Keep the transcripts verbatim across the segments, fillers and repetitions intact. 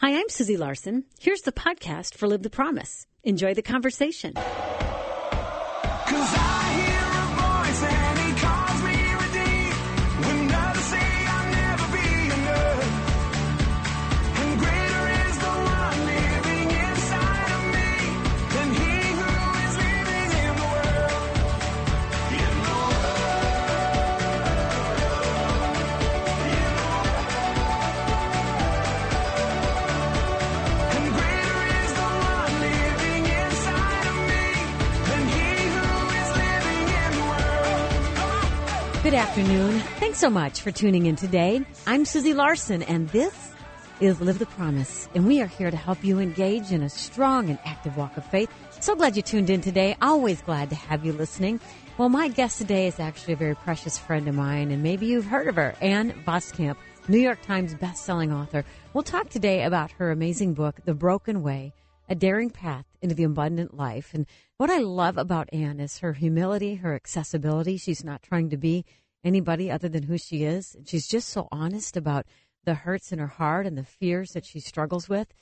Hi, I'm Susie Larson. Here's the podcast for Live the Promise. Enjoy the conversation. Good afternoon. Thanks so much for tuning in today. I'm Susie Larson, and this is Live the Promise, and we are here to help you engage in a strong and active walk of faith. So glad you tuned in today. Always glad to have you listening. Well, my guest today is actually a very precious friend of mine, and maybe you've heard of her, Ann Voskamp, New York Times bestselling author. We'll talk today about her amazing book, The Broken Way, A Daring Path into the Abundant Life. And what I love about Ann is her humility, her accessibility. She's not trying to be anybody other than who she is. And she's just so honest about the hurts in her heart and the fears that she struggles with.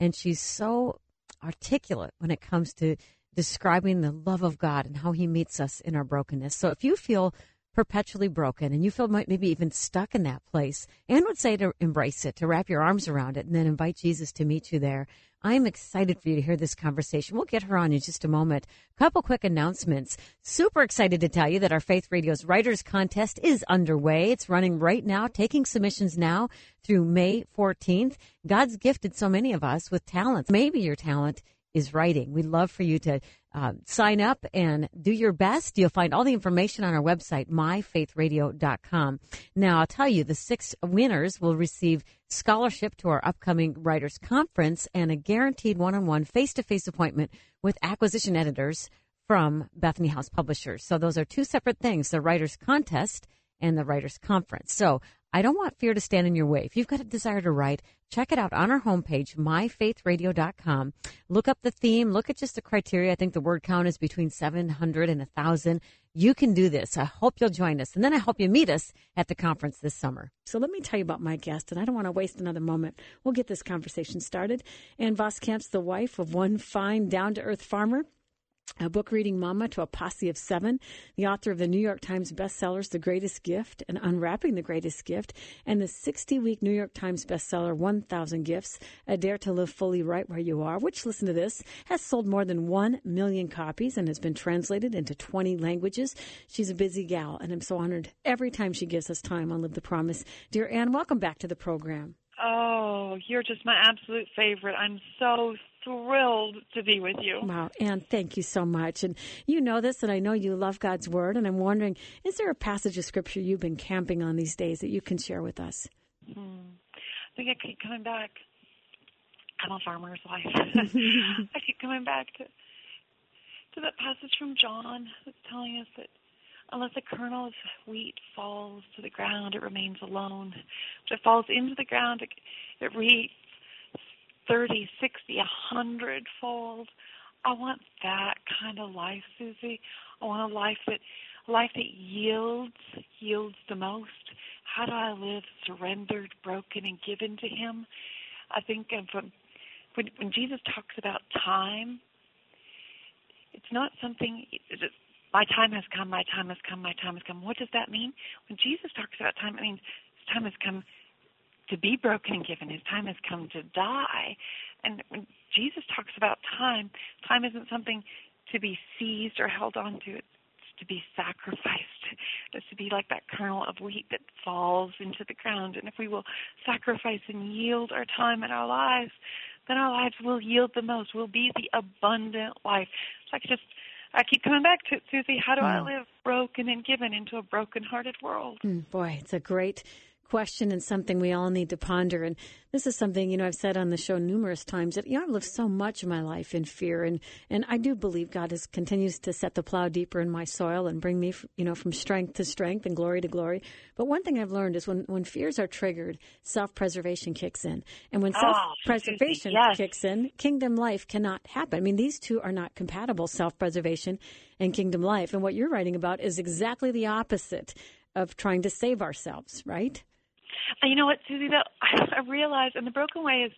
And she's so articulate when it comes to describing the love of God and how he meets us in our brokenness. So if you feel perpetually broken and you feel maybe even stuck in that place, Ann would say to embrace it, to wrap your arms around it, and then invite Jesus to meet you there. I'm excited for you to hear this conversation. We'll get her on in just a moment. A couple quick announcements. Super excited to tell you that our Faith Radio's Writers Contest is underway. It's running right now, taking submissions now through May fourteenth. God's gifted so many of us with talents. Maybe your talent is writing. We'd love for you to uh, sign up and do your best. You'll find all the information on our website, my faith radio dot com. Now, I'll tell you, the six winners will receive scholarship to our upcoming Writers Conference and a guaranteed one-on-one face-to-face appointment with acquisition editors from Bethany House Publishers. So those are two separate things, the Writers Contest and the Writers Conference. So I don't want fear to stand in your way. If you've got a desire to write, check it out on our homepage, my faith radio dot com. Look up the theme. Look at just the criteria. I think the word count is between seven hundred and one thousand. You can do this. I hope you'll join us. And then I hope you meet us at the conference this summer. So let me tell you about my guest, and I don't want to waste another moment. We'll get this conversation started. Ann Voskamp's the wife of one fine, down-to-earth farmer, a book-reading mama to a posse of seven, the author of the New York Times bestsellers The Greatest Gift and Unwrapping the Greatest Gift, and the sixty-week New York Times bestseller one thousand Gifts, A Dare to Live Fully Right Where You Are, which, listen to this, has sold more than one million copies and has been translated into twenty languages. She's a busy gal, and I'm so honored every time she gives us time on Live the Promise. Dear Ann, welcome back to the program. Oh, you're just my absolute favorite. I'm so thrilled to be with you. Wow, Ann, thank you so much. And you know this, and I know you love God's Word, and I'm wondering, is there a passage of Scripture you've been camping on these days that you can share with us? Hmm. I think I keep coming back. I'm a farmer's wife. I keep coming back to, to that passage from John that's telling us that unless a kernel of wheat falls to the ground, it remains alone. If it falls into the ground, it, it reaps thirty, sixty, a hundred-fold. I want that kind of life, Susie. I want a life that a life that yields, yields the most. How do I live surrendered, broken, and given to him? I think when, when Jesus talks about time, it's not something, it's just, my time has come, my time has come, my time has come. What does that mean? When Jesus talks about time, it means his time has come to be broken and given. His time has come to die. And when Jesus talks about time, time isn't something to be seized or held on to. It's to be sacrificed. It's to be like that kernel of wheat that falls into the ground. And if we will sacrifice and yield our time and our lives, then our lives will yield the most. We'll be the abundant life. It's like just... I keep coming back to it, Susie. How do wow. I live broken and given into a broken-hearted world? Mm, boy, it's a great question and something we all need to ponder. And this is something, you know, I've said on the show numerous times that, you know, I've lived so much of my life in fear. And, and I do believe God has continues to set the plow deeper in my soil and bring me, you know, from strength to strength and glory to glory. But one thing I've learned is when, when fears are triggered, self-preservation kicks in. And when oh, self-preservation yes. kicks in, kingdom life cannot happen. I mean, these two are not compatible, self-preservation and kingdom life. And what you're writing about is exactly the opposite of trying to save ourselves, right? You know what, Susie, though, I realize, and the broken way is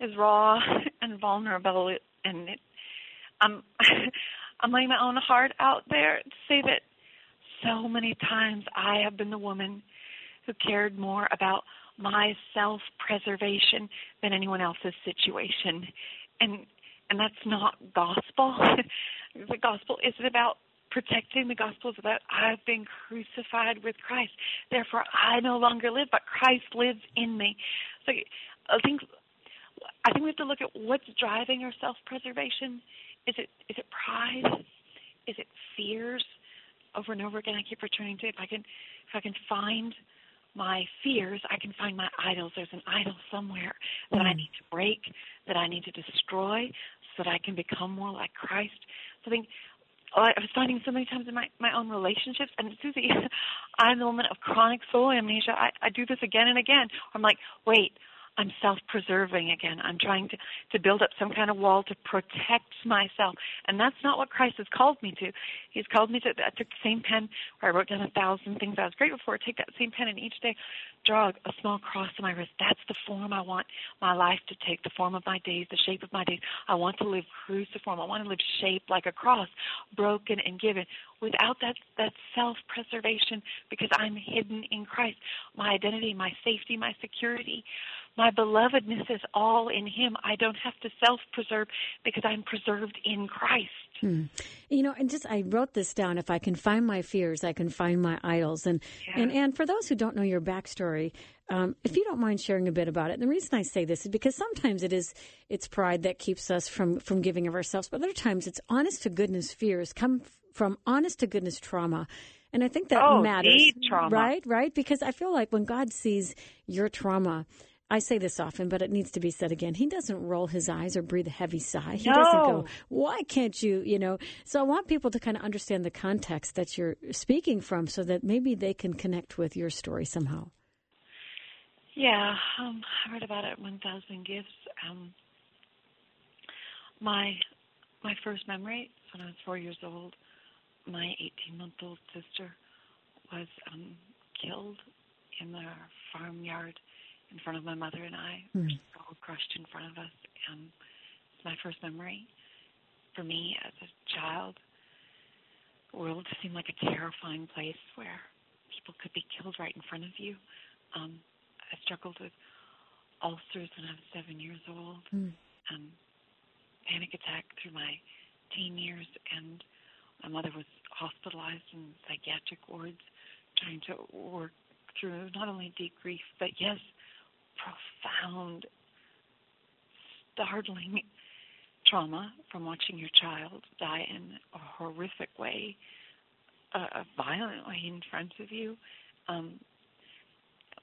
is raw and vulnerable, and it, I'm I'm laying my own heart out there to say that so many times I have been the woman who cared more about my self-preservation than anyone else's situation, and and that's not gospel. The gospel isn't about protecting. The gospel is about I've been crucified with Christ. Therefore, I no longer live, but Christ lives in me. So I think I think we have to look at what's driving our self-preservation. Is it is it pride? Is it fears? Over and over again, I keep returning to it. If I can, if I can find my fears, I can find my idols. There's an idol somewhere that I need to break, that I need to destroy, so that I can become more like Christ. So I think I was finding so many times in my, my own relationships, and Susie, I'm the woman of chronic soul amnesia. I, I do this again and again. I'm like, wait, I'm self-preserving again. I'm trying to, to build up some kind of wall to protect myself. And that's not what Christ has called me to. He's called me to, I took the same pen where I wrote down a thousand things I was grateful for. Take that same pen and each day draw a small cross on my wrist. That's the form I want my life to take, the form of my days, the shape of my days. I want to live cruciform. I want to live shaped like a cross, broken and given. Without that, that self-preservation, because I'm hidden in Christ, my identity, my safety, my security, my belovedness is all in Him. I don't have to self-preserve because I'm preserved in Christ. Hmm. You know, and just I wrote this down. If I can find my fears, I can find my idols. And yeah. and, and for those who don't know your backstory, um, if you don't mind sharing a bit about it, and the reason I say this is because sometimes it is it's pride that keeps us from, from giving of ourselves, but other times it's honest-to-goodness fears come from honest-to-goodness trauma. And I think that oh, matters. Deep trauma. Right, right? Because I feel like when God sees your trauma, I say this often, but it needs to be said again. He doesn't roll his eyes or breathe a heavy sigh. He no. doesn't go, why can't you, you know? So I want people to kind of understand the context that you're speaking from so that maybe they can connect with your story somehow. Yeah, um, I read about it, one thousand Gifts. Um, my my first memory, when I was four years old, my eighteen-month-old sister was um, killed in the farmyard in front of my mother and I, mm. all crushed in front of us. Um, it's my first memory. For me, as a child, the world seemed like a terrifying place where people could be killed right in front of you. Um, I struggled with ulcers when I was seven years old, mm. um, panic attack through my teen years, and my mother was hospitalized in psychiatric wards trying to work through not only deep grief, but yes, profound, startling trauma from watching your child die in a horrific way, uh, violently in front of you. Um,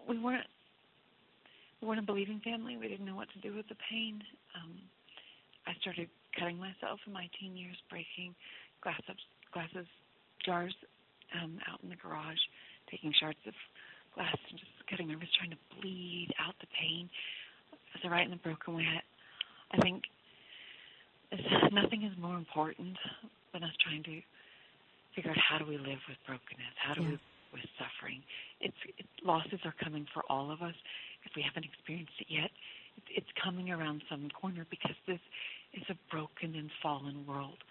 we weren't we weren't a believing family. We didn't know what to do with the pain. Um, I started cutting myself in my teen years, breaking glass up, glasses, jars um, out in the garage, taking shards of glass and just cutting my wrist, trying to bleed out the pain. As I write in The Broken Way, I, I think nothing is more important than us trying to figure out how do we live with brokenness, how do yeah. we live with suffering. It's it, losses are coming for all of us. If we haven't experienced it yet, it, it's coming around some corner because this is a broken and fallen world.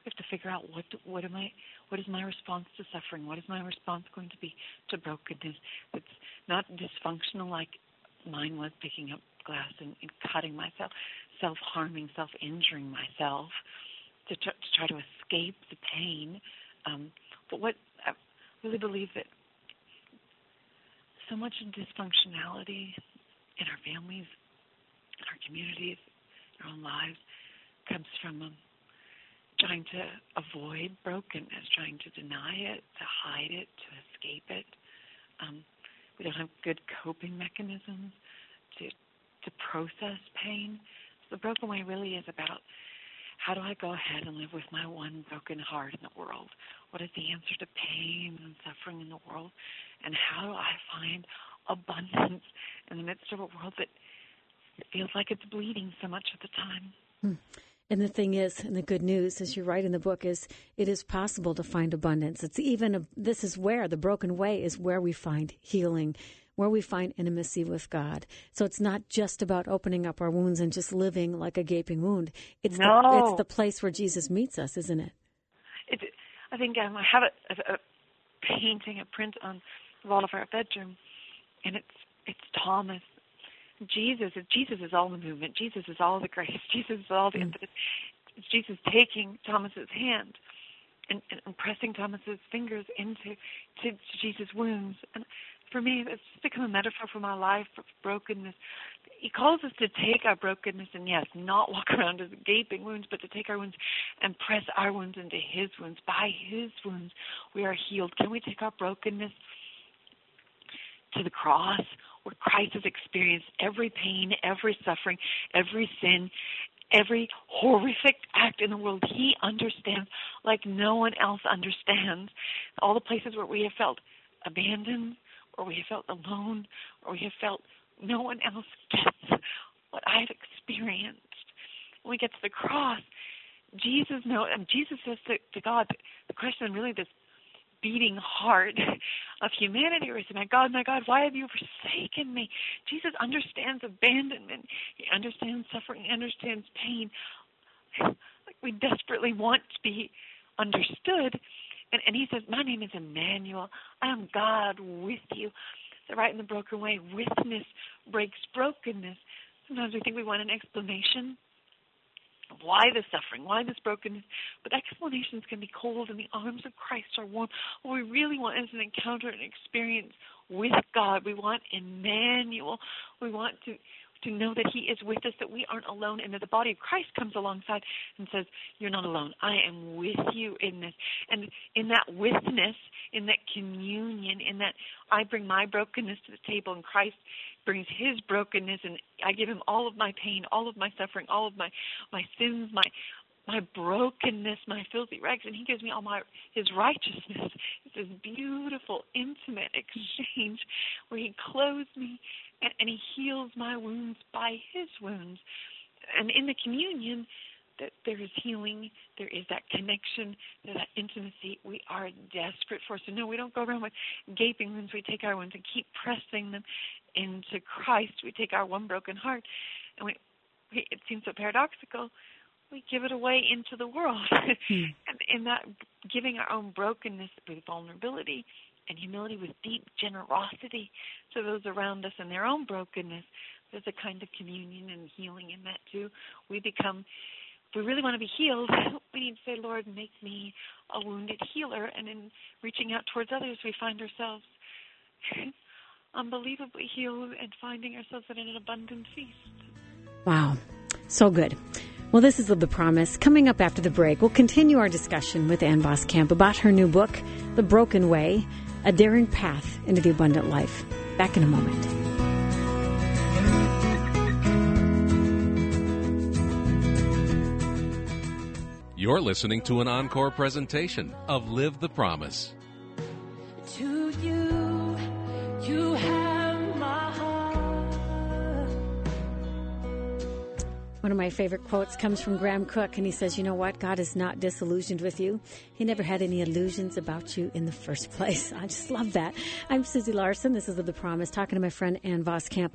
We have to figure out what do, what am I, what is my response to suffering? What is my response going to be to brokenness? It's not dysfunctional like mine was, picking up glass and, and cutting myself, self-harming, self-injuring myself to, tr- to try to escape the pain. Um, but what I really believe that so much dysfunctionality in our families, in our communities, in our own lives comes from Um, trying to avoid brokenness, trying to deny it, to hide it, to escape it. Um, we don't have good coping mechanisms to to process pain. So The Broken Way really is about how do I go ahead and live with my one broken heart in the world? What is the answer to pain and suffering in the world? And how do I find abundance in the midst of a world that feels like it's bleeding so much of the time? Hmm. And the thing is, and the good news, as you write in the book, is it is possible to find abundance. It's even, a, this is where, the broken way is where we find healing. where we find intimacy with God. So it's not just about opening up our wounds and just living like a gaping wound. It's, no. the, it's the place where Jesus meets us, isn't it? It I think um, I have a, a painting, a print on the wall of our bedroom, and it's it's Thomas. Jesus, Jesus is all the movement. Jesus is all the grace. Jesus is all the mm. impetus. Jesus taking Thomas's hand and, and pressing Thomas's fingers into to, to Jesus' wounds. And for me, it's become a metaphor for my life, for brokenness. He calls us to take our brokenness and, yes, not walk around as gaping wounds, but to take our wounds and press our wounds into his wounds. By his wounds, we are healed. Can we take our brokenness to the cross, where Christ has experienced every pain, every suffering, every sin, every horrific act in the world? He understands like no one else understands. All the places where we have felt abandoned, or we have felt alone, or we have felt no one else gets what I've experienced. When we get to the cross, Jesus knows, and Jesus says to, to God, the question really this beating heart of humanity, where he said, my God, my God, why have you forsaken me? Jesus understands abandonment. He understands suffering. He understands pain. Like we desperately want to be understood. And, and he says, my name is Emmanuel. I am God with you. So right in The Broken Way, witness breaks brokenness. Sometimes we think we want an explanation. Why this suffering? Why this brokenness? But explanations can be cold, and the arms of Christ are warm. What we really want is an encounter, an experience with God. We want Emmanuel. We want to, to know that he is with us, that we aren't alone, and that the body of Christ comes alongside and says, you're not alone. I am with you in this. And in that witness, in that communion, in that I bring my brokenness to the table, and Christ brings his brokenness, and I give him all of my pain, all of my suffering, all of my, my sins, my my brokenness, my filthy rags, and he gives me all my his righteousness. It's this beautiful, intimate exchange where he clothes me and, and he heals my wounds by his wounds. And in the communion, that there is healing, there is that connection, there's that intimacy we are desperate for. So no, we don't go around with gaping wounds. We take our wounds and keep pressing them into Christ. We take our one broken heart, and we, we it seems so paradoxical, we give it away into the world. hmm. And in that giving our own brokenness with vulnerability and humility, with deep generosity to those around us and their own brokenness, there's a kind of communion and healing in that too. We become... If we really want to be healed, we need to say, Lord, make me a wounded healer. And in reaching out towards others, we find ourselves unbelievably healed and finding ourselves at an abundant feast. Wow. So good. Well, this is Live the Promise. Coming up after the break, we'll continue our discussion with Ann Voskamp about her new book, The Broken Way, A Daring Path into the Abundant Life. Back in a moment. You're listening to an encore presentation of Live the Promise. To you, you have my heart. One of my favorite quotes comes from Graham Cook, and he says, you know what? God is not disillusioned with you. He never had any illusions about you in the first place. I just love that. I'm Susie Larson. This is Live the Promise, talking to my friend Ann Voskamp,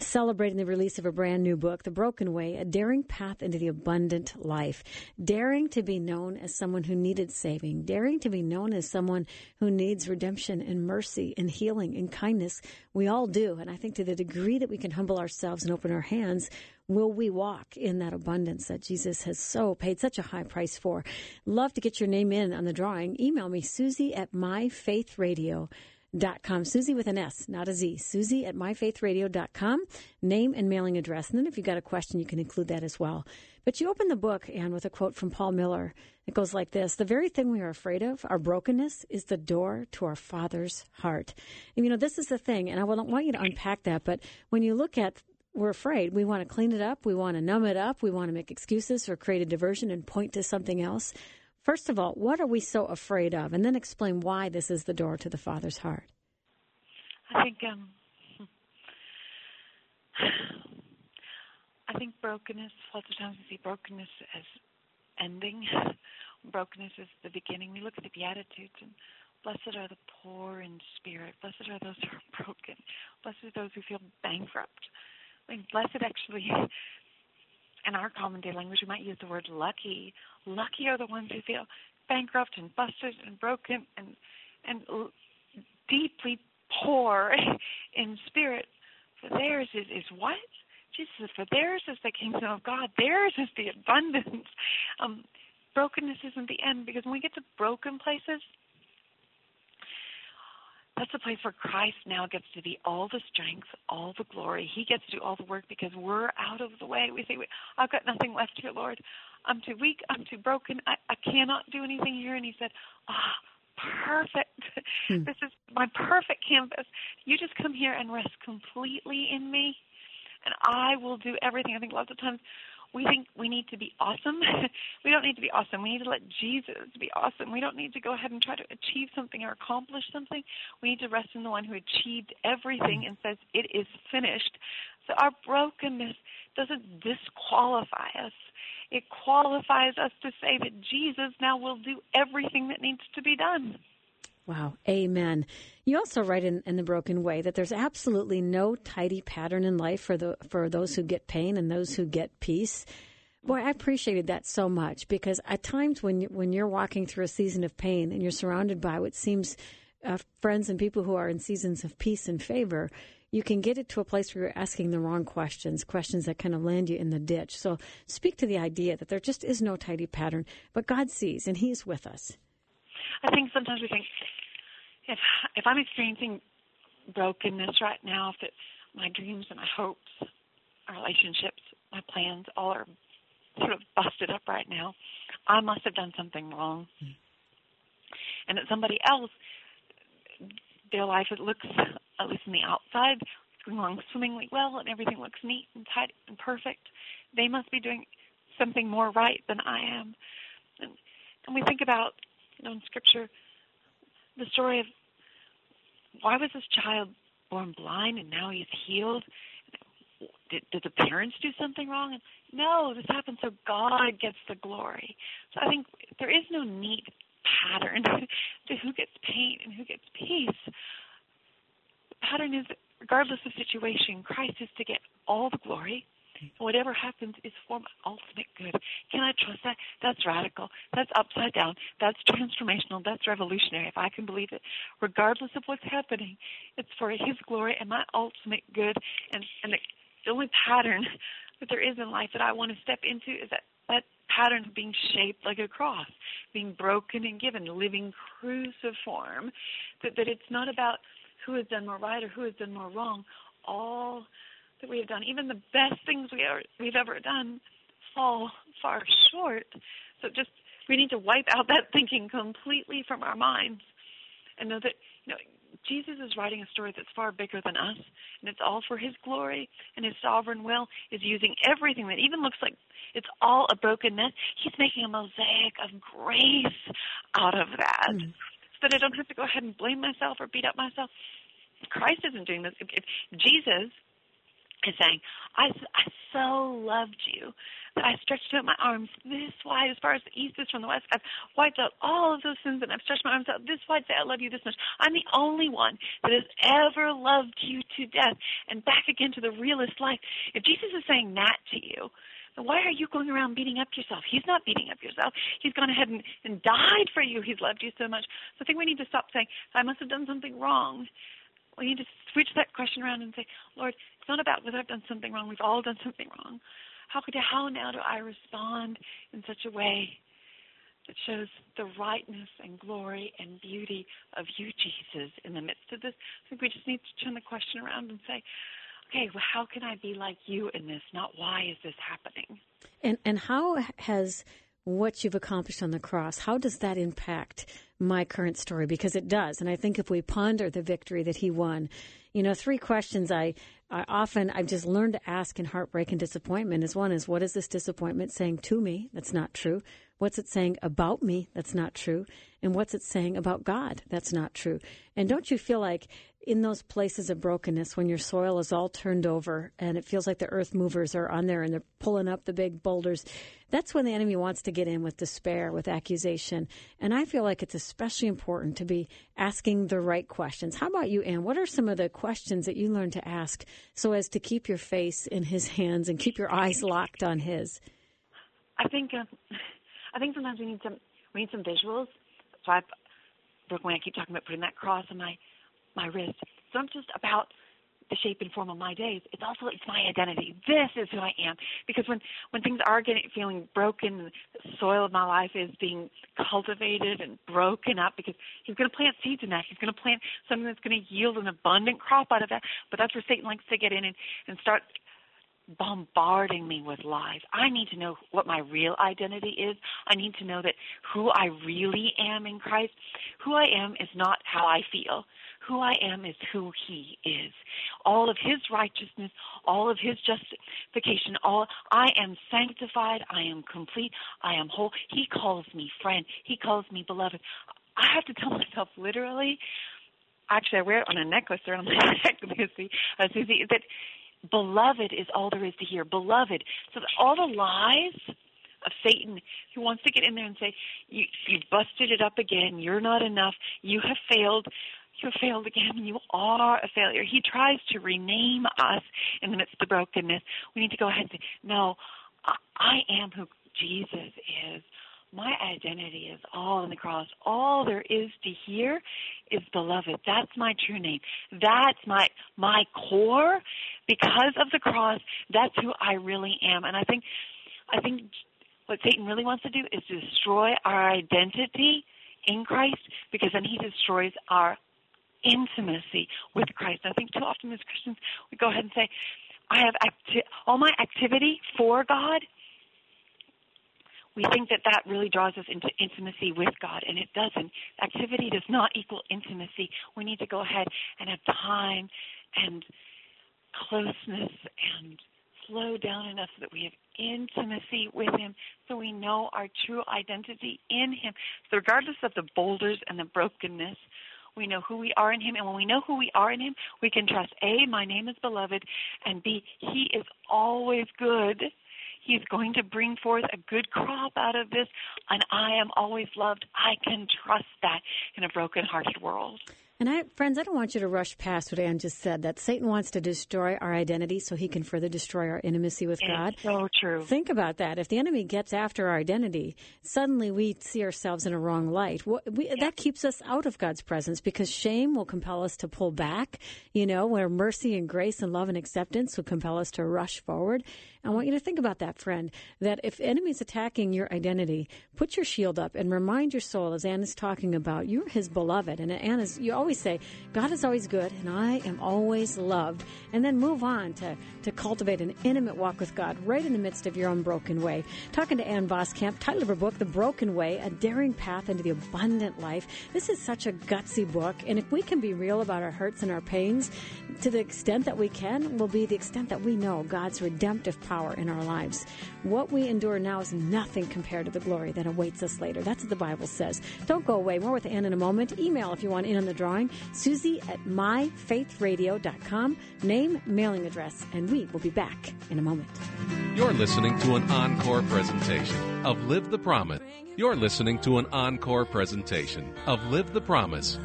celebrating the release of a brand new book, The Broken Way, A Daring Path into the Abundant Life. Daring to be known as someone who needed saving. Daring to be known as someone who needs redemption and mercy and healing and kindness. We all do. And I think to the degree that we can humble ourselves and open our hands, will we walk in that abundance that Jesus has so paid such a high price for? Love to get your name in on the drawing. Email me, Susie at my faith radio dot com. Dot com. Susie with an S, not a Z. Susie at my faith radio dot com. Name and mailing address. And then if you've got a question, you can include that as well. But you open the book, Ann, with a quote from Paul Miller. It goes like this. The very thing we are afraid of, our brokenness, is the door to our Father's heart. And, you know, this is the thing, and I don't want you to unpack that, but when you look at we're afraid. We want to clean it up. We want to numb it up. We want to make excuses or create a diversion and point to something else. First of all, what are we so afraid of? And then explain why this is the door to the Father's heart. I think um, I think brokenness, lots of times we see brokenness as ending. Brokenness is the beginning. We look at the Beatitudes, and Blessed are the poor in spirit. Blessed are those who are broken. Blessed are those who feel bankrupt. I mean, blessed actually, in our common day language, we might use the word lucky. Lucky are the ones who feel bankrupt and busted and broken and and deeply poor in spirit. For theirs is, is what? Jesus says, for theirs is the kingdom of God. Theirs is the abundance. Um, brokenness isn't the end, because when we get to broken places, that's the place where Christ now gets to be all the strength, all the glory. He gets to do all the work because we're out of the way. We say, I've got nothing left here, Lord. I'm too weak. I'm too broken. I, I cannot do anything here. And he said, ah, oh, perfect. Hmm. This is my perfect canvas. You just come here and rest completely in me, and I will do everything. I think lots of times we think we need to be awesome. We don't need to be awesome. We need to let Jesus be awesome. We don't need to go ahead and try to achieve something or accomplish something. We need to rest in the one who achieved everything and says it is finished. So our brokenness doesn't disqualify us. It qualifies us to say that Jesus now will do everything that needs to be done. Wow. Amen. You also write in, in The Broken Way that there's absolutely no tidy pattern in life for the for those who get pain and those who get peace. Boy, I appreciated that so much, because at times when, you, when you're walking through a season of pain and you're surrounded by what seems uh, friends and people who are in seasons of peace and favor, you can get it to a place where you're asking the wrong questions, questions that kind of land you in the ditch. So speak to the idea that there just is no tidy pattern, but God sees and he's with us. I think sometimes we think, if if I'm experiencing brokenness right now, if it, my dreams and my hopes, my relationships, my plans, all are sort of busted up right now, I must have done something wrong. Mm-hmm. And that somebody else, their life, it looks, at least on the outside, it's going along swimmingly well and everything looks neat and tidy and perfect. They must be doing something more right than I am. And, and we think about, you know, in Scripture, the story of why was this child born blind and now he's healed? Did, did the parents do something wrong? No, this happened so God gets the glory. So I think there is no neat pattern to who gets pain and who gets peace. The pattern is, regardless of situation, Christ is to get all the glory. Whatever happens is for my ultimate good. Can I trust that? That's radical. That's upside down. That's transformational. That's revolutionary, if I can believe it. Regardless of what's happening, it's for his glory and my ultimate good. And, and the only pattern that there is in life that I want to step into is that, that pattern of being shaped like a cross, being broken and given, living cruciform, that, that it's not about who has done more right or who has done more wrong. All that we have done, even the best things we are, we've ever done, fall far short. So just we need to wipe out that thinking completely from our minds and know that, you know, Jesus is writing a story that's far bigger than us, and it's all for his glory, and his sovereign will is using everything that even looks like it's all a broken mess. He's making a mosaic of grace out of that, mm-hmm. so that I don't have to go ahead and blame myself or beat up myself. Christ isn't doing this. If, if Jesus is saying, I, I so loved you that I stretched out my arms this wide as far as the east is from the west. I've wiped out all of those sins, and I've stretched my arms out this wide, say I love you this much. I'm the only one that has ever loved you to death and back again to the realest life. If Jesus is saying that to you, then why are you going around beating up yourself? He's not beating up yourself. He's gone ahead and, and died for you. He's loved you so much. So I think we need to stop saying, I must have done something wrong. We need to switch that question around and say, Lord, it's not about whether I've done something wrong. We've all done something wrong. How could how now do I respond in such a way that shows the rightness and glory and beauty of you, Jesus, in the midst of this? I think we just need to turn the question around and say, okay, well, how can I be like you in this? Not why is this happening? And and how has what you've accomplished on the cross, how does that impact my current story? Because it does. And I think if we ponder the victory that he won, you know, three questions I, I often, I've just learned to ask in heartbreak and disappointment is, one is, what is this disappointment saying to me that's not true? What's it saying about me that's not true? And what's it saying about God that's not true? And don't you feel like in those places of brokenness, when your soil is all turned over and it feels like the earth movers are on there and they're pulling up the big boulders, that's when the enemy wants to get in with despair, with accusation. And I feel like it's especially important to be asking the right questions. How about you, Ann? What are some of the questions that you learn to ask so as to keep your face in his hands and keep your eyes locked on his? I think uh, I think sometimes we need some we need some visuals. So I, when I keep talking about putting that cross on my my wrist, it's not just about the shape and form of my days. It's also it's my identity. This is who I am. Because when, when things are getting feeling broken, the soil of my life is being cultivated and broken up, because he's going to plant seeds in that. He's going to plant something that's going to yield an abundant crop out of that. But that's where Satan likes to get in and, and start bombarding me with lies. I need to know what my real identity is. I need to know that who I really am in Christ. Who I am is not how I feel. Who I am is who he is. All of his righteousness, all of his justification, all I am sanctified, I am complete, I am whole. He calls me friend. He calls me beloved. I have to tell myself literally, actually I wear it on a necklace around my neck, Lucy, uh, Susie, that beloved is all there is to hear. Beloved. So all the lies of Satan, who wants to get in there and say, you, you busted it up again. You're not enough. You have failed. You have failed again. You are a failure. He tries to rename us in the midst of the brokenness. We need to go ahead and say, no, I, I am who Jesus is. My identity is all in the cross. All there is to hear is beloved. That's my true name. That's my my core. Because of the cross, that's who I really am. And I think I think what Satan really wants to do is destroy our identity in Christ, because then he destroys our intimacy with Christ. And I think too often as Christians, we go ahead and say, I have acti- all my activity for God. We think that that really draws us into intimacy with God, and it doesn't. Activity does not equal intimacy. We need to go ahead and have time and closeness and slow down enough so that we have intimacy with him, so we know our true identity in him. So regardless of the boulders and the brokenness, we know who we are in him, and when we know who we are in him, we can trust, A, my name is beloved, and B, he is always good. He's going to bring forth a good crop out of this, and I am always loved. I can trust that in a broken-hearted world. And, I, friends, I don't want you to rush past what Ann just said, that Satan wants to destroy our identity so he can further destroy our intimacy with God. It's so true. Think about that. If the enemy gets after our identity, suddenly we see ourselves in a wrong light. We, we, yeah. That keeps us out of God's presence, because shame will compel us to pull back, you know, where mercy and grace and love and acceptance will compel us to rush forward. I want you to think about that, friend, that if enemy's attacking your identity, put your shield up and remind your soul, as Ann is talking about, you're his beloved. And Ann is, you always say, God is always good and I am always loved, and then move on to, to cultivate an intimate walk with God right in the midst of your own broken way. Talking to Ann Voskamp, title of her book, The Broken Way, A Daring Path into the Abundant Life. This is such a gutsy book, and if we can be real about our hurts and our pains, to the extent that we can, will be the extent that we know God's redemptive power in our lives. What we endure now is nothing compared to the glory that awaits us later. That's what the Bible says. Don't go away. More with Ann in a moment. Email if you want in on the drawing. Susie at my faith radio dot com. Name, mailing address, and we will be back in a moment. You're listening to an encore presentation of Live the Promise. You're listening to an encore presentation of Live the Promise.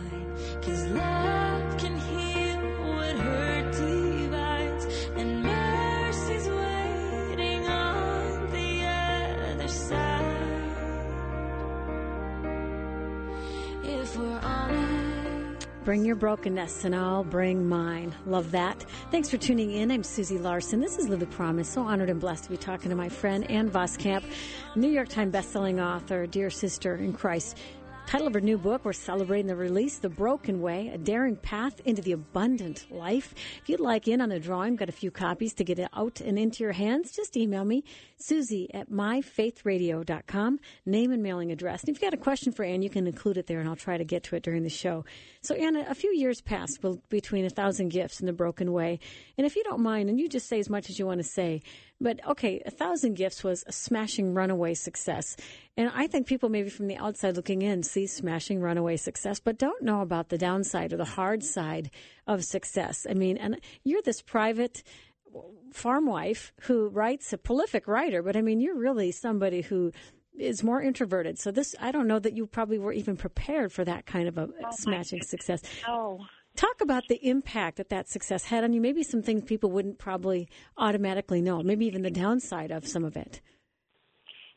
Because love can heal what hurt divides, and mercy's waiting on the other side. If we're honest. Bring your brokenness and I'll bring mine. Love that. Thanks for tuning in. I'm Susie Larson. This is Live the Promise. So honored and blessed to be talking to my friend Ann Voskamp, New York Times bestselling author, dear sister in Christ. Title of her new book, we're celebrating the release, The Broken Way, A Daring Path into the Abundant Life. If you'd like in on the drawing, got a few copies to get it out and into your hands, just email me, Susie at my faith radio dot com, name and mailing address. And if you've got a question for Ann, you can include it there, and I'll try to get to it during the show. So, Ann, a few years passed between one thousand Gifts and The Broken Way. And if you don't mind, and you just say as much as you want to say, But, okay, one thousand Gifts was a smashing runaway success. And I think people maybe from the outside looking in see smashing runaway success, but don't know about the downside or the hard side of success. I mean, and you're this private farm wife who writes, a prolific writer, but, I mean, you're really somebody who is more introverted. So this, I don't know that you probably were even prepared for that kind of a oh smashing success. Oh, talk about the impact that that success had on you, maybe some things people wouldn't probably automatically know, maybe even the downside of some of it.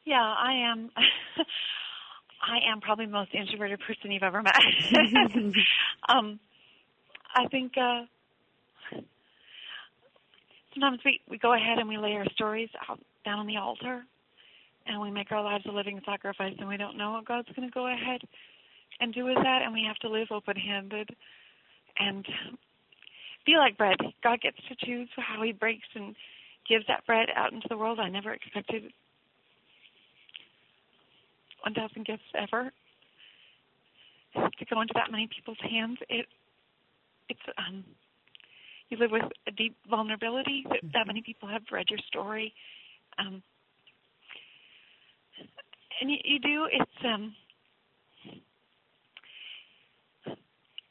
Yeah, I am. I am probably the most introverted person you've ever met. um, I think uh, sometimes we, we go ahead and we lay our stories out down on the altar, and we make our lives a living sacrifice, and we don't know what God's going to go ahead and do with that, and we have to live open-handed. And be like bread. God gets to choose how he breaks and gives that bread out into the world. I never expected one thousand gifts ever to go into that many people's hands. It, it's um, you live with a deep vulnerability that that many people have read your story, um, and you, you do. It's um.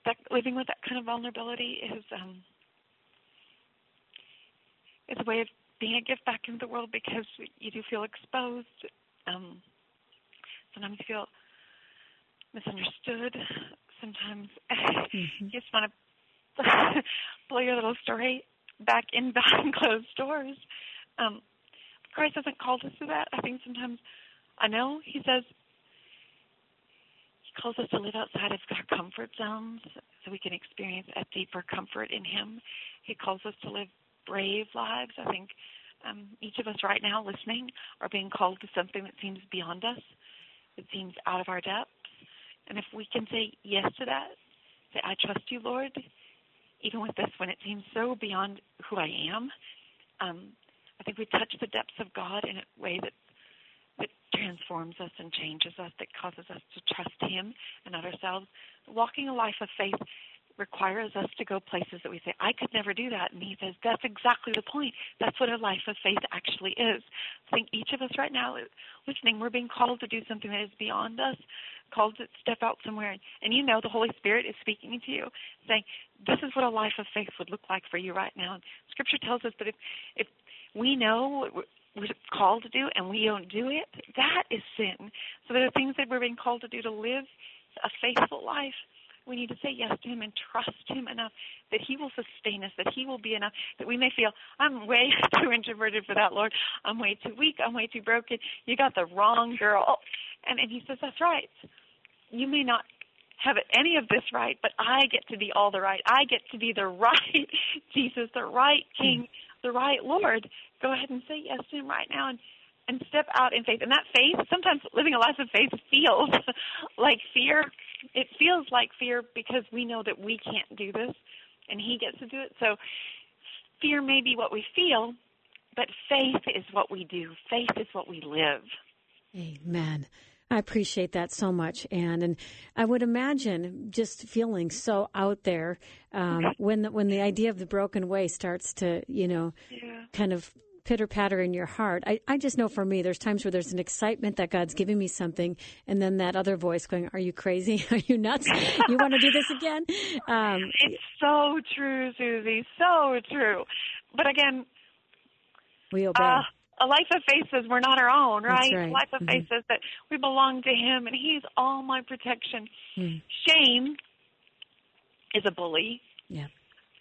That, living with that kind of vulnerability is um, is a way of being a gift back into the world, because you do feel exposed. Um, sometimes you feel misunderstood. Sometimes mm-hmm. you just want to blow your little story back in behind closed doors. Um, Christ hasn't called us to that. I think sometimes, I know, he says, calls us to live outside of our comfort zones so we can experience a deeper comfort in him. He calls us to live brave lives. I think um, each of us right now listening are being called to something that seems beyond us, that seems out of our depths. And if we can say yes to that, say, I trust you, Lord, even with this, when it seems so beyond who I am, um, I think we touch the depths of God in a way that that transforms us and changes us, that causes us to trust him and not ourselves. Walking a life of faith requires us to go places that we say, I could never do that. And he says, that's exactly the point. That's what a life of faith actually is. I think each of us right now listening, we're being called to do something that is beyond us, called to step out somewhere. And you know the Holy Spirit is speaking to you, saying, this is what a life of faith would look like for you right now. And Scripture tells us that if, if we know what we're called to do and we don't do it, that is sin. So there are things that we're being called to do to live a faithful life. We need to say yes to him and trust him enough that he will sustain us, that he will be enough, that we may feel, I'm way too introverted for that, Lord. I'm way too weak. I'm way too broken. You got the wrong girl. And, and he says, that's right. You may not have any of this right, but I get to be all the right. I get to be the right Jesus, the right King, the right Lord. Go ahead and say yes to him right now and, and step out in faith. And that faith, sometimes living a life of faith feels like fear. It feels like fear because we know that we can't do this, and he gets to do it. So fear may be what we feel, but faith is what we do. Faith is what we live. Amen. I appreciate that so much, Ann. And I would imagine just feeling so out there um, when the, when the idea of the broken way starts to, you know, yeah. kind of pitter-patter in your heart. I, I just know for me, there's times where there's an excitement that God's giving me something, and then that other voice going, are you crazy? Are you nuts? You want to do this again? Um, it's so true, Susie, so true. But again, we obey. Uh, A life of faith says we're not our own, right? right. A life of mm-hmm. faith says that we belong to him, and he's all my protection. Mm. Shame is a bully, yeah.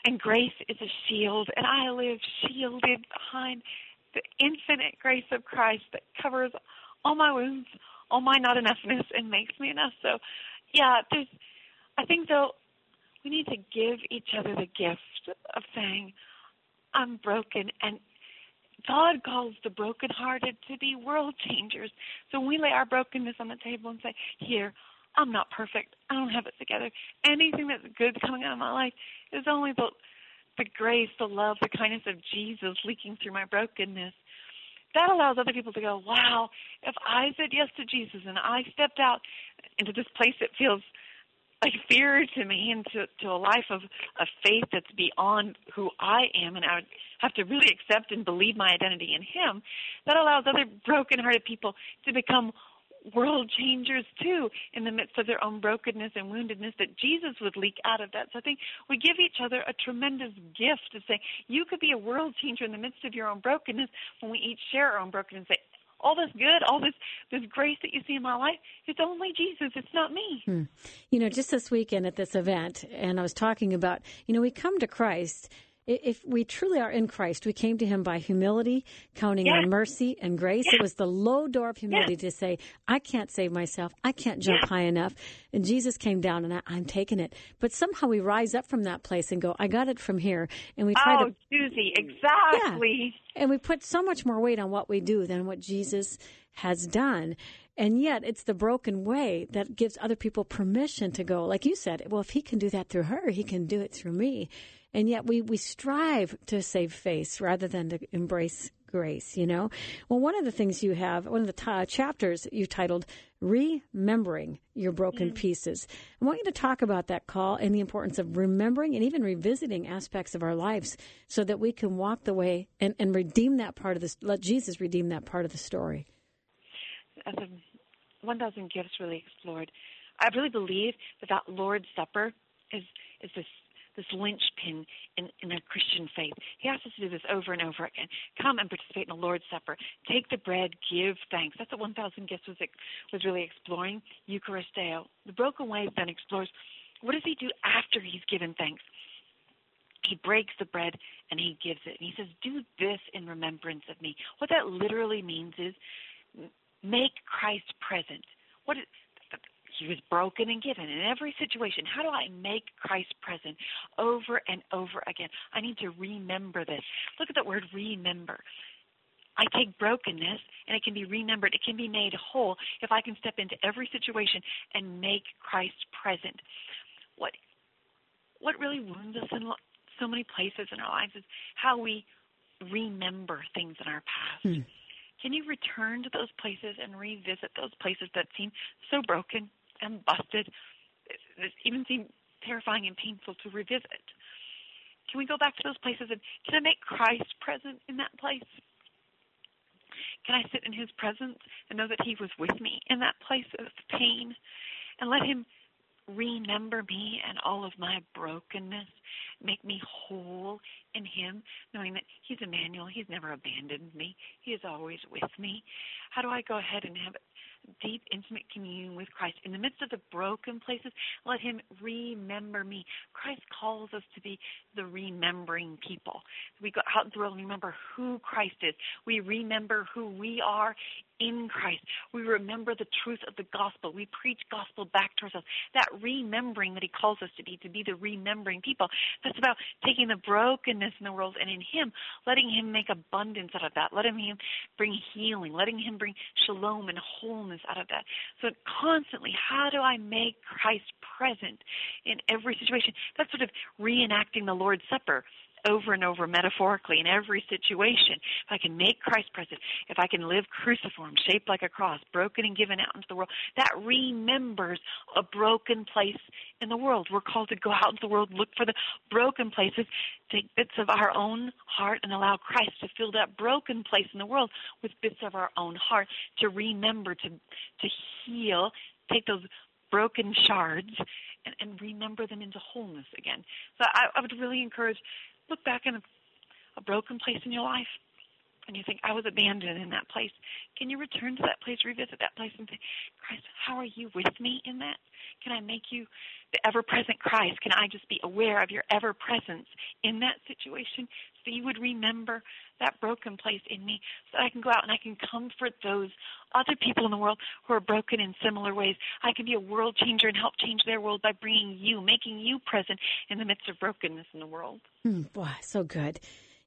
and grace is a shield, and I live shielded behind the infinite grace of Christ that covers all my wounds, all my not enoughness, and makes me enough. So, yeah, there's. I think, though, we need to give each other the gift of saying, I'm broken, and God calls the brokenhearted to be world changers. So we lay our brokenness on the table and say, here, I'm not perfect. I don't have it together. Anything that's good coming out of my life is only the, the grace, the love, the kindness of Jesus leaking through my brokenness. That allows other people to go, wow, if I said yes to Jesus and I stepped out into this place that feels a fear to me and to, to a life of a faith that's beyond who I am, and I would have to really accept and believe my identity in Him, that allows other brokenhearted people to become world changers too in the midst of their own brokenness and woundedness, that Jesus would leak out of that. So I think we give each other a tremendous gift of saying, you could be a world changer in the midst of your own brokenness when we each share our own brokenness and say, all this good, all this, this grace that you see in my life, it's only Jesus. It's not me. Hmm. You know, just this weekend at this event, and I was talking about, you know, we come to Christ. If we truly are in Christ, we came to Him by humility, counting yes. on mercy and grace. Yes. It was the low door of humility yes. to say, I can't save myself. I can't jump yes. high enough. And Jesus came down, and I, I'm taking it. But somehow we rise up from that place and go, I got it from here. And we try oh, to. Oh, Susie, exactly. Yeah. And we put so much more weight on what we do than what Jesus has done. And yet it's the broken way that gives other people permission to go, like you said, well, if He can do that through her, He can do it through me. And yet we, we strive to save face rather than to embrace grace, you know? Well, one of the things you have, one of the t- chapters you titled, Remembering Your Broken mm-hmm. Pieces. I want you to talk about that call and the importance of remembering and even revisiting aspects of our lives so that we can walk the way and, and redeem that part of this, let Jesus redeem that part of the story. As a one thousand Gifts really explored, I really believe that that Lord's Supper is, is this this linchpin in, in our Christian faith. He asks us to do this over and over again. Come and participate in the Lord's Supper. Take the bread, give thanks. That's what one thousand Gifts was was really exploring, Eucharisteo. The Broken Way then explores, what does He do after He's given thanks? He breaks the bread and He gives it. And He says, do this in remembrance of me. What that literally means is make Christ present. What is He was broken and given in every situation. How do I make Christ present over and over again? I need to remember this. Look at that word, remember. I take brokenness, and it can be remembered. It can be made whole if I can step into every situation and make Christ present. What what really wounds us in lo- so many places in our lives is how we remember things in our past. Hmm. Can you return to those places and revisit those places that seem so broken and busted, that even seem terrifying and painful to revisit? Can we go back to those places and can I make Christ present in that place? Can I sit in His presence and know that He was with me in that place of pain and let Him remember me and all of my brokenness, make me whole in Him, knowing that He's Emmanuel, He's never abandoned me, He is always with me? How do I go ahead and have a deep, intimate communion with Christ in the midst of the broken places? Let Him remember me. Christ calls us to be the remembering people. We go out in the world and remember who Christ is. We remember who we are in Christ. We remember the truth of the gospel. We preach gospel back to ourselves. That remembering that He calls us to be, to be the remembering people, that's about taking the brokenness in the world and in Him, letting Him make abundance out of that, letting Him bring healing, letting Him bring shalom and wholeness out of that. So constantly, how do I make Christ present in every situation? That's sort of reenacting the Lord's Supper over and over metaphorically in every situation. If I can make Christ present, if I can live cruciform, shaped like a cross, broken and given out into the world, that remembers a broken place in the world. We're called to go out into the world, look for the broken places, take bits of our own heart and allow Christ to fill that broken place in the world with bits of our own heart to remember, to, to heal, take those broken shards and, and remember them into wholeness again. So I, I would really encourage, look back in a, a broken place in your life and you think, I was abandoned in that place. Can you return to that place, revisit that place and say, Christ, how are you with me in that? Can I make you the ever-present Christ? Can I just be aware of your ever-presence in that situation so you would remember that broken place in me so that I can go out and I can comfort those other people in the world who are broken in similar ways? I can be a world changer and help change their world by bringing you, making you present in the midst of brokenness in the world. Mm, boy, so good.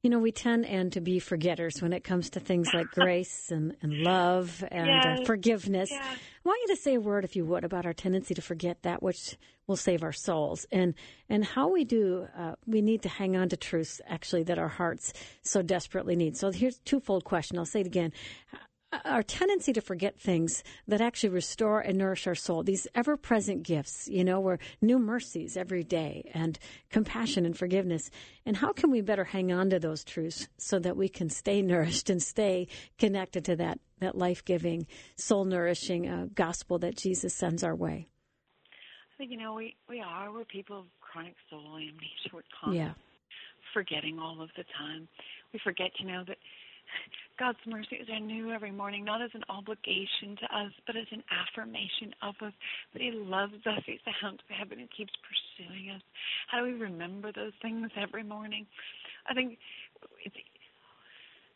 You know, we tend and to be forgetters when it comes to things like grace and, and love and yes. uh, forgiveness. Yes. I want you to say a word, if you would, about our tendency to forget that which will save our souls and and how we do. Uh, we need to hang on to truths, actually, that our hearts so desperately need. So here's a twofold question. I'll say it again. our tendency to forget things that actually restore and nourish our soul, these ever-present gifts, you know, were new mercies every day, and compassion and forgiveness. And how can we better hang on to those truths so that we can stay nourished and stay connected to that, that life-giving, soul-nourishing uh, gospel that Jesus sends our way? I think, you know, we, we are. We're people of chronic soul amnesia. We're constantly yeah. forgetting all of the time. We forget, you know, that God's mercies are new every morning, not as an obligation to us, but as an affirmation of us, that He loves us, He's the hound of heaven, He keeps pursuing us. How do we remember those things every morning? I think it's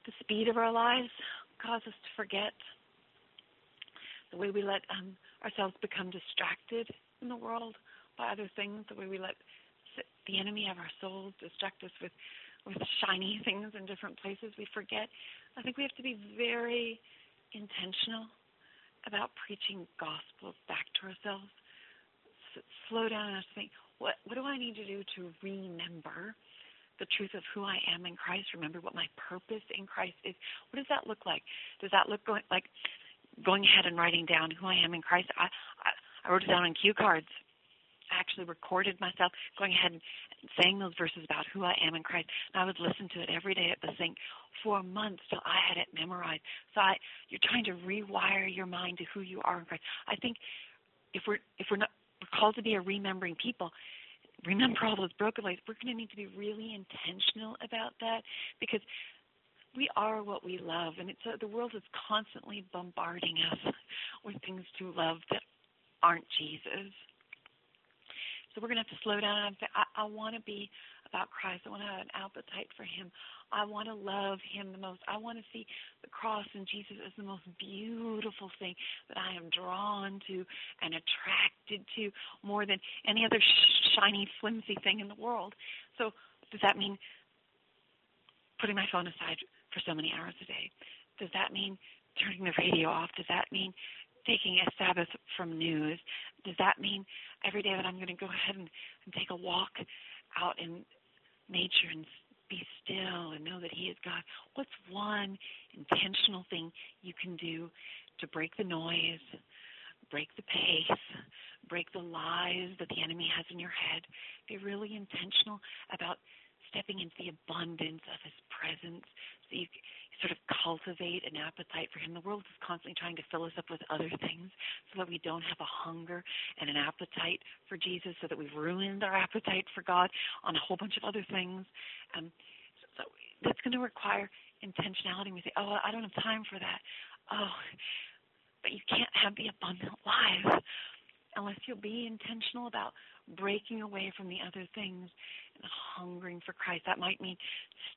the speed of our lives causes us to forget, the way we let um, ourselves become distracted in the world by other things, the way we let the enemy of our souls distract us with with shiny things in different places, we forget. I think we have to be very intentional about preaching gospels back to ourselves. S- slow down and think, what, what do I need to do to remember the truth of who I am in Christ? Remember what my purpose in Christ is. What does that look like? Does that look going, like going ahead and writing down who I am in Christ? I, I, I wrote it down on cue cards. I actually recorded myself going ahead and saying those verses about who I am in Christ. And I would listen to it every day at the sink for months till I had it memorized. So I, you're trying to rewire your mind to who you are in Christ. I think if we're if we're not we're called to be a remembering people, remember all those broken ways, we're going to need to be really intentional about that, because we are what we love, and it's uh, the world is constantly bombarding us with things to love that aren't Jesus. So we're going to have to slow down and say, I, I want to be about Christ. I want to have an appetite for Him. I want to love Him the most. I want to see the cross and Jesus as the most beautiful thing that I am drawn to and attracted to more than any other sh- shiny, flimsy thing in the world. So does that mean putting my phone aside for so many hours a day? Does that mean turning the radio off? Does that mean taking a Sabbath from news? Does that mean every day that I'm going to go ahead and, and take a walk out in nature and be still and know that He is God? What's one intentional thing you can do to break the noise, break the pace, break the lies that the enemy has in your head? Be really intentional about stepping into the abundance of His presence, so you sort of cultivate an appetite for Him. The world is constantly trying to fill us up with other things so that we don't have a hunger and an appetite for Jesus, so that we've ruined our appetite for God on a whole bunch of other things. Um, so, so that's going to require intentionality. We say, oh, I don't have time for that. Oh, but you can't have the abundant life unless you'll be intentional about breaking away from the other things and hungering for Christ. That might mean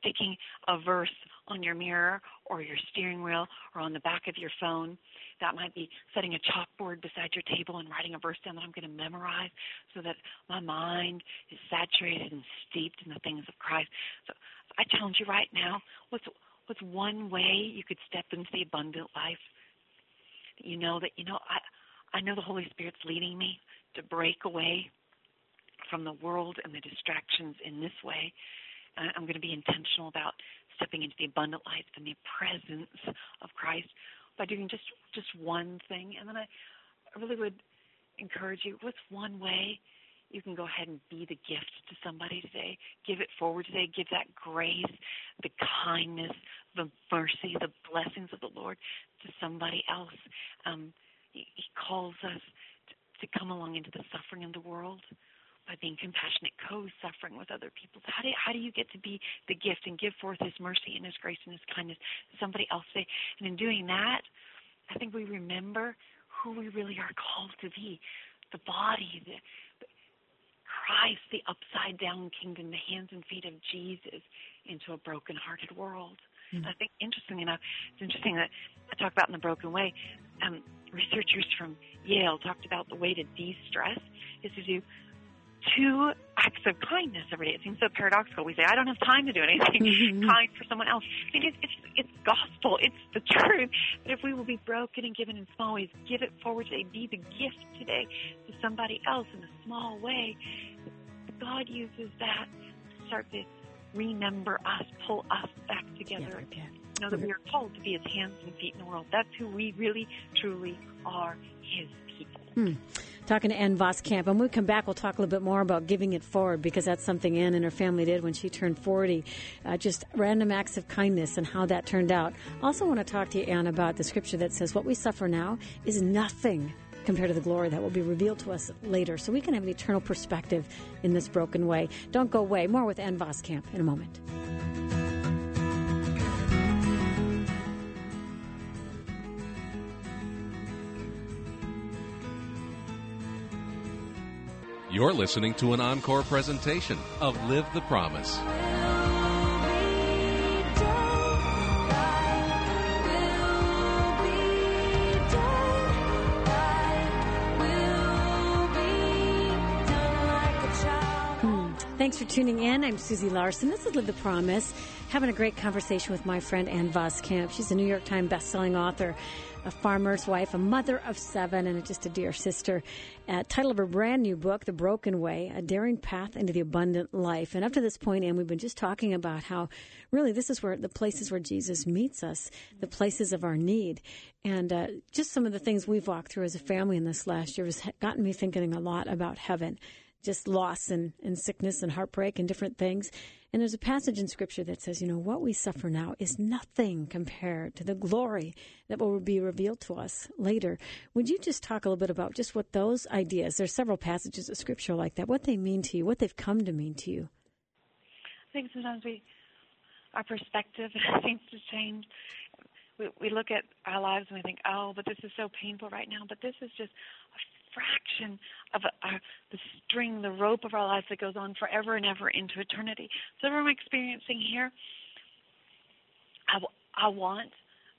sticking a verse on your mirror or your steering wheel or on the back of your phone. That might be setting a chalkboard beside your table and writing a verse down that I'm going to memorize so that my mind is saturated and steeped in the things of Christ. So I challenge you right now, what's, what's one way you could step into the abundant life? You know that, you know, I... I know the Holy Spirit's leading me to break away from the world and the distractions in this way. And I'm going to be intentional about stepping into the abundant life and the presence of Christ by doing just, just one thing. And then I really would encourage you, what's one way you can go ahead and be the gift to somebody today? Give it forward today. Give that grace, the kindness, the mercy, the blessings of the Lord to somebody else. Um, He calls us to come along into the suffering of the world by being compassionate, co-suffering with other people. How do you, how do you get to be the gift and give forth His mercy and His grace and His kindness to somebody else today? And in doing that, I think we remember who we really are called to be, the body, the, the Christ, the upside-down kingdom, the hands and feet of Jesus into a broken-hearted world. Mm-hmm. And I think, interestingly enough, it's interesting that I talk about in The Broken Way, um, researchers from Yale talked about the way to de-stress is to do two acts of kindness every day. It seems so paradoxical. We say, I don't have time to do anything mm-hmm. kind for someone else. I mean, it's, it's, it's gospel. It's the truth. But if we will be broken and given in small ways, give it forward today, be the gift today to somebody else in a small way, God uses that to start to remember us, pull us back together yeah, again. know that we are called to be His hands and feet in the world. That's who we really, truly are, His people. Hmm. Talking to Ann Voskamp. And when we come back, we'll talk a little bit more about giving it forward, because that's something Ann and her family did when she turned forty. Uh, just random acts of kindness and how that turned out. Also want to talk to you, Ann, about the scripture that says what we suffer now is nothing compared to the glory that will be revealed to us later, so we can have an eternal perspective in this broken way. Don't go away. More with Ann Voskamp in a moment. You're listening to an encore presentation of Live the Promise. Thanks for tuning in. I'm Susie Larson. This is Live the Promise. Having a great conversation with my friend Ann Voskamp. She's a New York Times bestselling author, a farmer's wife, a mother of seven, and just a dear sister. Uh, title of her brand new book, The Broken Way, A Daring Path into the Abundant Life. And up to this point, Ann, we've been just talking about how really this is where the places where Jesus meets us, the places of our need. And uh, just some of the things we've walked through as a family in this last year has gotten me thinking a lot about heaven. Just loss and, and sickness and heartbreak and different things. And there's a passage in Scripture that says, you know, what we suffer now is nothing compared to the glory that will be revealed to us later. Would you just talk a little bit about just what those ideas, there's several passages of Scripture like that, what they mean to you, what they've come to mean to you? I think sometimes we, our perspective seems to change. We, we look at our lives and we think, oh, but this is so painful right now, but this is just a fraction of our, the string, the rope of our lives that goes on forever and ever into eternity. So what I'm experiencing here, I, I want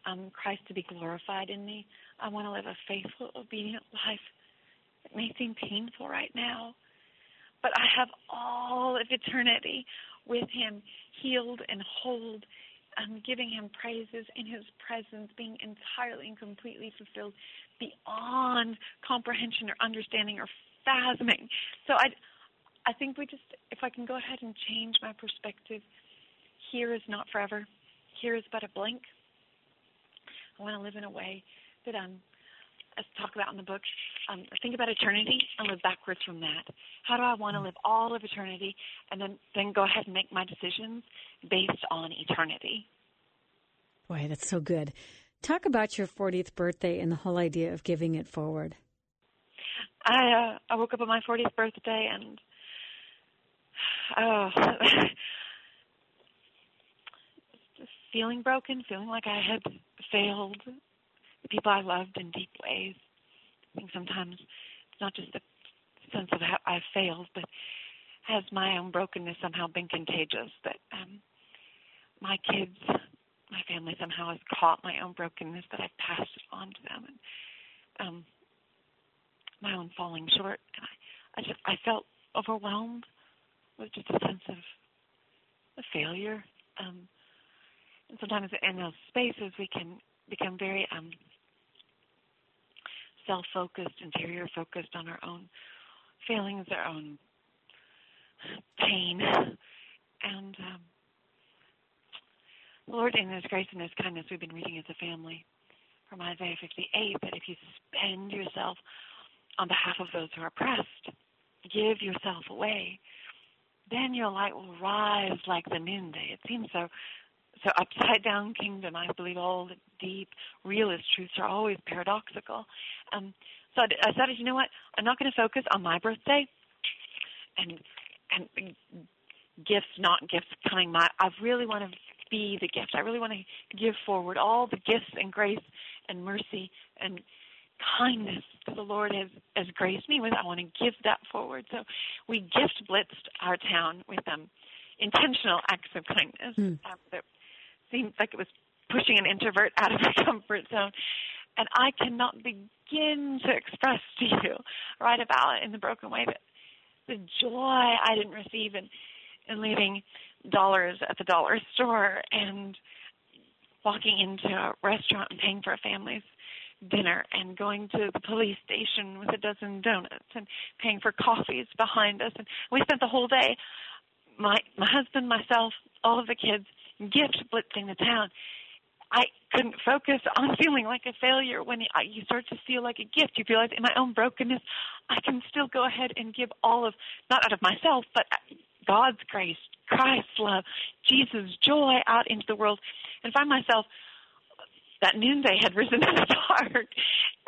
um, Christ to be glorified in me. I want to live a faithful, obedient life. It may seem painful right now, but I have all of eternity with Him, healed and whole, um, giving Him praises in His presence, being entirely and completely fulfilled beyond comprehension or understanding or fathoming. So I, I think we just, if I can go ahead and change my perspective, here is not forever. Here is but a blink. I want to live in a way that, um, as talk about in the book, um, think about eternity and live backwards from that. How do I want to live all of eternity, and then, then go ahead and make my decisions based on eternity? Boy, that's so good. Talk about your fortieth birthday and the whole idea of giving it forward. I uh, I woke up on my fortieth birthday and oh, just feeling broken, feeling like I had failed the people I loved in deep ways. I think sometimes it's not just the sense of how I failed, but has my own brokenness somehow been contagious? That um, my kids. My family somehow has caught my own brokenness, that I've passed it on to them, and um, my own falling short. And I, I just, I felt overwhelmed with just a sense of a failure. Um, and sometimes in those spaces, we can become very um, self-focused, interior-focused on our own failings, our own pain, and. Um, Lord, in His grace and His kindness, we've been reading as a family from Isaiah fifty-eight, that if you spend yourself on behalf of those who are oppressed, give yourself away, then your light will rise like the noonday. It seems so, so upside-down kingdom. I believe all the deep, realist truths are always paradoxical. Um, so I decided, you know what? I'm not going to focus on my birthday and and gifts, not gifts coming my. I really want to be the gift. I really want to give forward all the gifts and grace and mercy and kindness that the Lord has, has graced me with. I want to give that forward. So we gift blitzed our town with um, intentional acts of kindness. Mm. Um, that seemed like it was pushing an introvert out of her comfort zone. And I cannot begin to express to you, right about in the broken way, that the joy I didn't receive in, in leaving dollars at the dollar store and walking into a restaurant and paying for a family's dinner and going to the police station with a dozen donuts and paying for coffees behind us. And we spent the whole day, my my husband, myself, all of the kids, gift blitzing the town. I couldn't focus on feeling like a failure. When you start to feel like a gift, you realize in my own brokenness, I can still go ahead and give all of, not out of myself, but God's grace, Christ's love, Jesus' joy out into the world, and find myself that noonday had risen in the dark,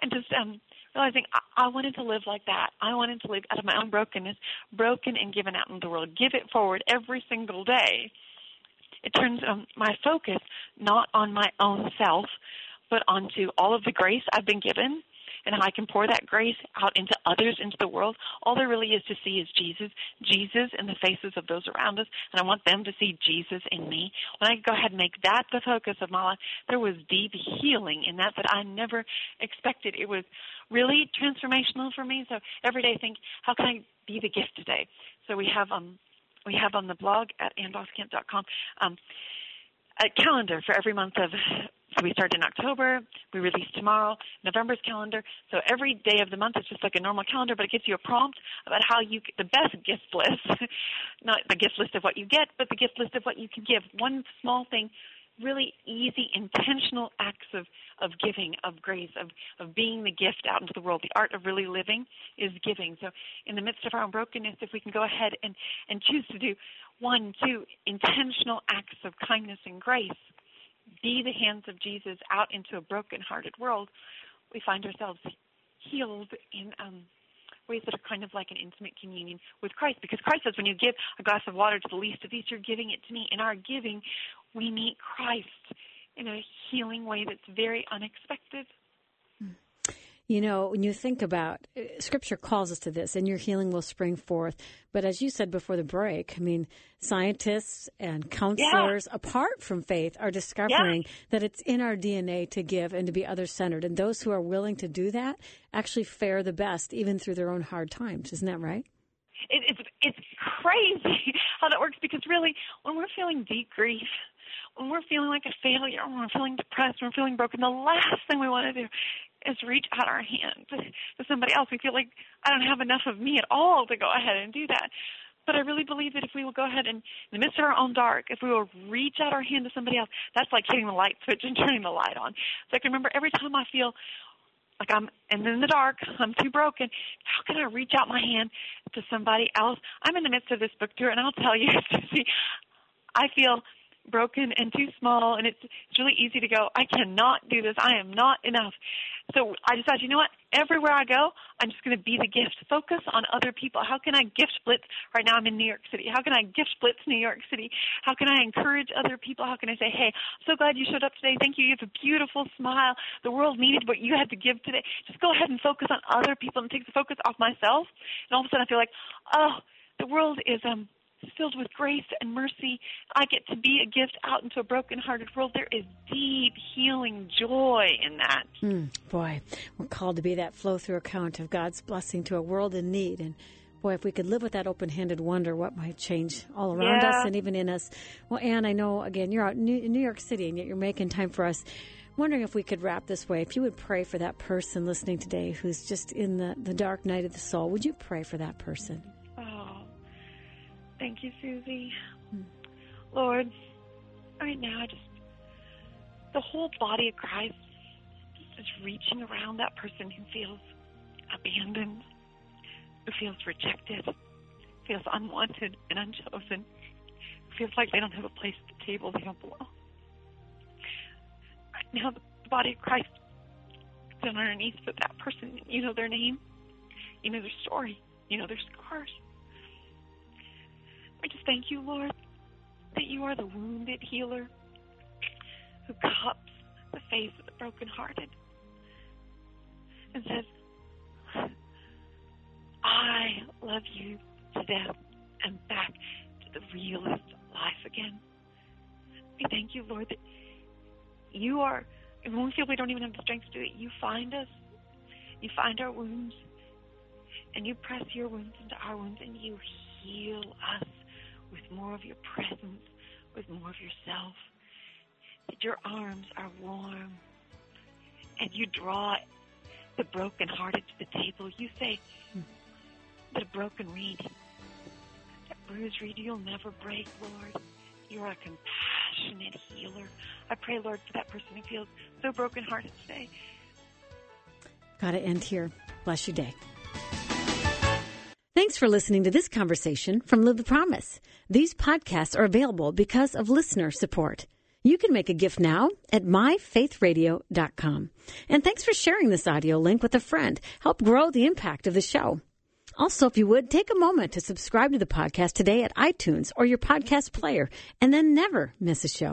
and just um, realizing I-, I wanted to live like that. I wanted to live out of my own brokenness, broken and given out into the world. Give it forward every single day. It turns um, my focus not on my own self, but onto all of the grace I've been given and how I can pour that grace out into others, into the world. All there really is to see is Jesus, Jesus in the faces of those around us, and I want them to see Jesus in me. When I go ahead and make that the focus of my life, there was deep healing in that that I never expected. It was really transformational for me. So every day I think, how can I be the gift today? So we have um. We have on the blog at ann voskamp dot com um, a calendar for every month of, so we start in October, we release tomorrow, November's calendar. So every day of the month is just like a normal calendar, but it gives you a prompt about how you, the best gift list, not the gift list of what you get, but the gift list of what you can give. One small thing, really easy, intentional acts of, of giving, of grace, of, of being the gift out into the world. The art of really living is giving. So in the midst of our own brokenness, if we can go ahead and, and choose to do one, two intentional acts of kindness and grace, be the hands of Jesus out into a broken-hearted world, we find ourselves healed in um, ways that are kind of like an intimate communion with Christ. Because Christ says when you give a glass of water to the least of these, you're giving it to me. In our giving, we meet Christ in a healing way that's very unexpected. You know, when you think about, Scripture calls us to this, and your healing will spring forth. But as you said before the break, I mean, scientists and counselors, yeah. apart from faith, are discovering yeah. that it's in our D N A to give and to be other-centered. And those who are willing to do that actually fare the best, even through their own hard times. Isn't that right? It, it's it's crazy how that works, because really, when we're feeling deep grief, when we're feeling like a failure, when we're feeling depressed, when we're feeling broken, the last thing we want to do is reach out our hand to somebody else. We feel like I don't have enough of me at all to go ahead and do that. But I really believe that if we will go ahead and, in the midst of our own dark, if we will reach out our hand to somebody else, that's like hitting the light switch and turning the light on. So I can remember every time I feel like I'm and in the dark, I'm too broken, how can I reach out my hand to somebody else? I'm in the midst of this book tour, and I'll tell you, Susie, I feel broken and too small, and it's it's really easy to go, I cannot do this. I am not enough. So I decided, you know what? Everywhere I go, I'm just going to be the gift. Focus on other people. How can I gift blitz? Right now I'm in New York City. How can I gift blitz New York City? How can I encourage other people? How can I say, hey, I'm so glad you showed up today. Thank you. You have a beautiful smile. The world needed what you had to give today. Just go ahead and focus on other people and take the focus off myself. And all of a sudden I feel like, oh, the world is um. filled with grace and mercy. I get to be a gift out into a broken-hearted world. There is deep healing joy in that. Mm, boy, we're called to be that flow-through account of God's blessing to a world in need. And boy, if we could live with that open-handed wonder, what might change all around yeah. us and even in us. Well, Ann, I know, again, you're out in New York City, and yet you're making time for us. I'm wondering if we could wrap this way. If you would pray for that person listening today who's just in the, the dark night of the soul, would you pray for that person? Thank you, Susie. Lord, right now, I just, the whole body of Christ is reaching around that person who feels abandoned, who feels rejected, feels unwanted and unchosen, who feels like they don't have a place at the table, they don't belong. Right now, the body of Christ is underneath for that person. You know their name, you know their story, you know their scars. I just thank you, Lord, that you are the wounded healer who cups the face of the brokenhearted and says, I love you to death and back to the realest life again. We thank you, Lord, that you are, and when we feel we don't even have the strength to do it, you find us, you find our wounds, and you press your wounds into our wounds, and you heal us with more of your presence, with more of yourself, that your arms are warm, and you draw the brokenhearted to the table. You say, the broken reed, that bruised reed you'll never break, Lord. You are a compassionate compassionate healer. I pray, Lord, for that person who feels so brokenhearted today. Got to end here. Bless your day. Thanks for listening to this conversation from Live the Promise. These podcasts are available because of listener support. You can make a gift now at my faith radio dot com. And thanks for sharing this audio link with a friend. Help grow the impact of the show. Also, if you would, take a moment to subscribe to the podcast today at iTunes or your podcast player, and then never miss a show.